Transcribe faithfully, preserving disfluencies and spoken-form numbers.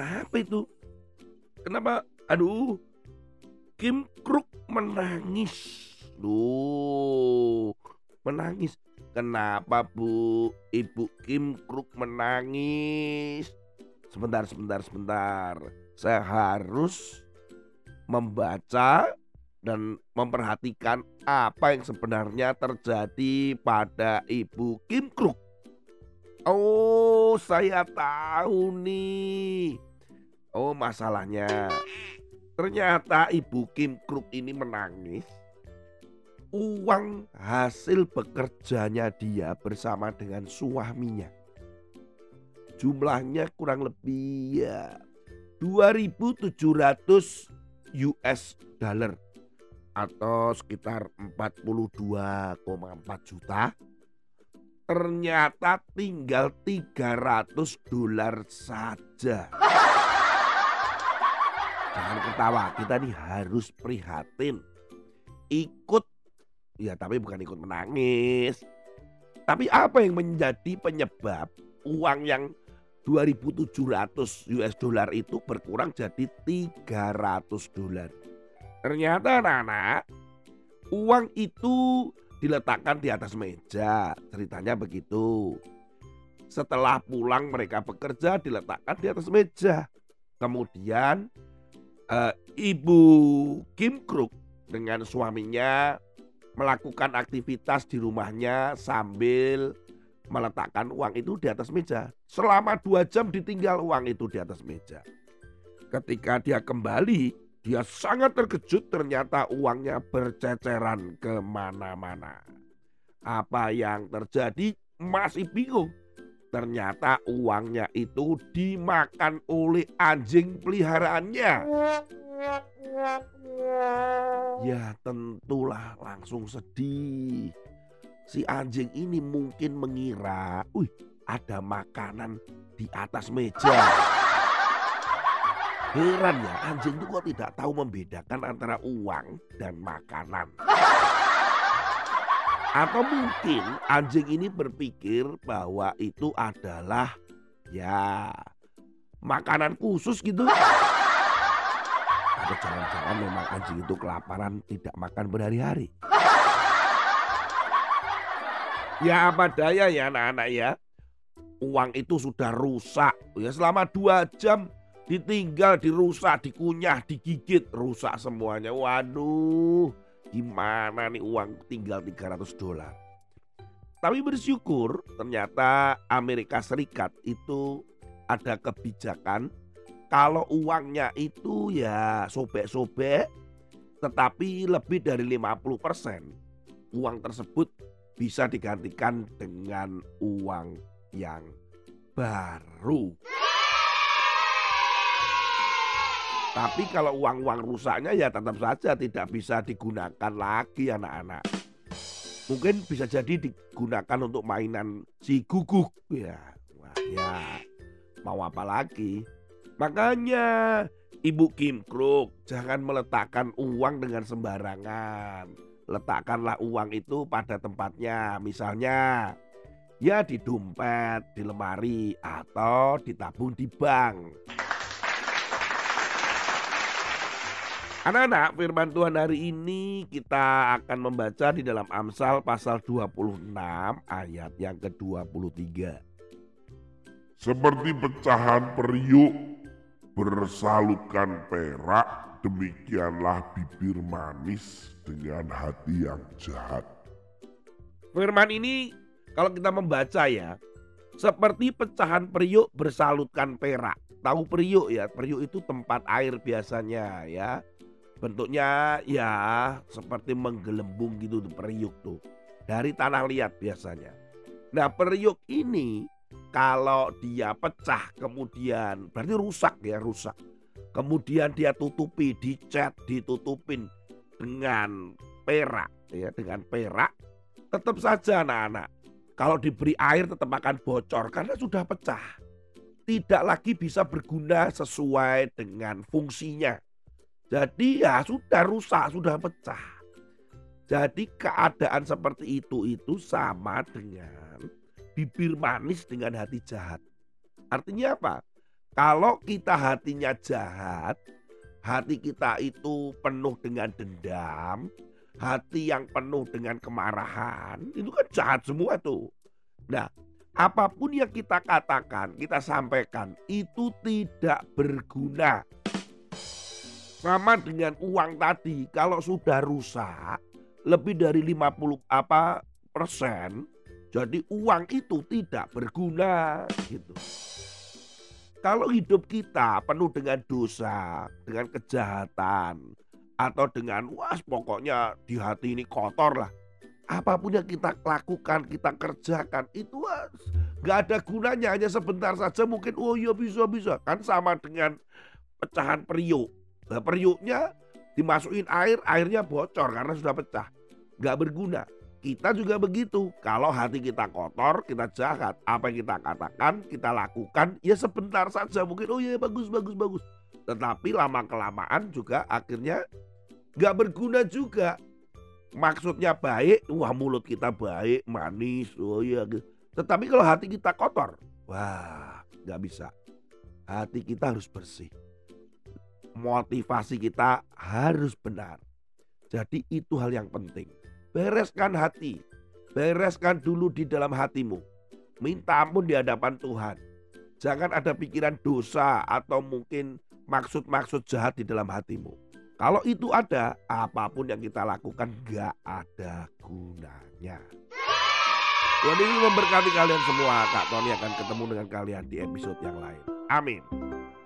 Kenapa itu? Kenapa? Aduh, Kim Kruk menangis. Loh, menangis. Kenapa Bu? Ibu Kim Kruk menangis? Sebentar, sebentar, sebentar. Saya harus membaca dan memperhatikan apa yang sebenarnya terjadi pada Ibu Kim Kruk. Oh, saya tahu nih. Oh, masalahnya ternyata Ibu Kim Kruk ini menangis. Uang hasil bekerjanya dia bersama dengan suaminya, jumlahnya kurang lebih ya dua ribu tujuh ratus US dollar atau sekitar empat puluh dua koma empat juta. Ternyata tinggal tiga ratus dolar saja. Jangan ketawa, kita nih harus prihatin. Ikut, ya tapi bukan ikut menangis. Tapi apa yang menjadi penyebab uang yang dua ribu tujuh ratus US dollar itu berkurang jadi tiga ratus dolar? Ternyata anak-anak, uang itu diletakkan di atas meja, ceritanya begitu. Setelah pulang mereka bekerja, diletakkan di atas meja. Kemudian uh, Ibu Kim Kruk dengan suaminya melakukan aktivitas di rumahnya sambil meletakkan uang itu di atas meja. Selama dua jam ditinggal uang itu di atas meja. Ketika dia kembali, dia sangat terkejut, ternyata uangnya berceceran kemana-mana. Apa yang terjadi masih bingung. Ternyata uangnya itu dimakan oleh anjing peliharaannya. Ya tentulah langsung sedih. Si anjing ini mungkin mengira, "Wih, ada makanan di atas meja." Heran ya, anjing itu kok tidak tahu membedakan antara uang dan makanan. Atau mungkin anjing ini berpikir bahwa itu adalah ya makanan khusus gitu. Atau jangan-jangan memang anjing itu kelaparan, tidak makan berhari-hari. Ya apa daya ya anak-anak ya. Uang itu sudah rusak ya, selama dua jam ditinggal, dirusak, dikunyah, digigit, rusak semuanya. Waduh, gimana nih uang tinggal tiga ratus dolar. Tapi bersyukur ternyata Amerika Serikat itu ada kebijakan kalau uangnya itu ya sobek-sobek tetapi lebih dari lima puluh persen uang tersebut bisa digantikan dengan uang yang baru. Tapi kalau uang-uang rusaknya ya tetap saja tidak bisa digunakan lagi anak-anak. Mungkin bisa jadi digunakan untuk mainan si guguk ya. Wah, ya mau apa lagi? Makanya Ibu Kim Kruk jangan meletakkan uang dengan sembarangan. Letakkanlah uang itu pada tempatnya. Misalnya ya di dompet, di lemari atau ditabung di bank. Anak-anak, firman Tuhan hari ini kita akan membaca di dalam Amsal pasal dua puluh enam ayat yang ke dua puluh tiga. Seperti pecahan periuk bersalutkan perak, demikianlah bibir manis dengan hati yang jahat. Firman ini kalau kita membaca ya, seperti pecahan periuk bersalutkan perak. Tahu periuk ya, periuk itu tempat air biasanya ya. Bentuknya ya seperti menggelembung gitu periuk tuh. Dari tanah liat biasanya. Nah periuk ini kalau dia pecah kemudian berarti rusak ya, rusak. Kemudian dia tutupi, dicet, ditutupin dengan perak ya, dengan perak. Tetap saja anak-anak kalau diberi air tetap akan bocor karena sudah pecah. Tidak lagi bisa berguna sesuai dengan fungsinya. Jadi ya sudah rusak, sudah pecah. Jadi keadaan seperti itu itu sama dengan bibir manis dengan hati jahat. Artinya apa? Kalau kita hatinya jahat, hati kita itu penuh dengan dendam, hati yang penuh dengan kemarahan, itu kan jahat semua tuh. Nah, apapun yang kita katakan, kita sampaikan, itu tidak berguna. Sama dengan uang tadi, kalau sudah rusak lebih dari lima puluh apa persen, jadi uang itu tidak berguna gitu. Kalau hidup kita penuh dengan dosa, dengan kejahatan, atau dengan wah pokoknya di hati ini kotor lah. Apapun yang kita lakukan, kita kerjakan, itu wah, gak ada gunanya, hanya sebentar saja mungkin oh iya bisa-bisa. Kan sama dengan pecahan periuk. Nah, periuknya dimasukin air, airnya bocor karena sudah pecah. Gak berguna. Kita juga begitu, kalau hati kita kotor, kita jahat, apa yang kita katakan, kita lakukan, ya sebentar saja mungkin, oh ya bagus, bagus, bagus. Tetapi lama-kelamaan juga akhirnya gak berguna juga. Maksudnya baik, wah mulut kita baik, manis, oh ya. Tetapi kalau hati kita kotor, wah gak bisa. Hati kita harus bersih. Motivasi kita harus benar. Jadi itu hal yang penting. Bereskan hati, bereskan dulu di dalam hatimu. Minta ampun di hadapan Tuhan. Jangan ada pikiran dosa atau mungkin maksud-maksud jahat di dalam hatimu. Kalau itu ada, apapun yang kita lakukan gak ada gunanya. Tuhan Yesus memberkati kalian semua. Kak Tony akan ketemu dengan kalian di episode yang lain. Amin.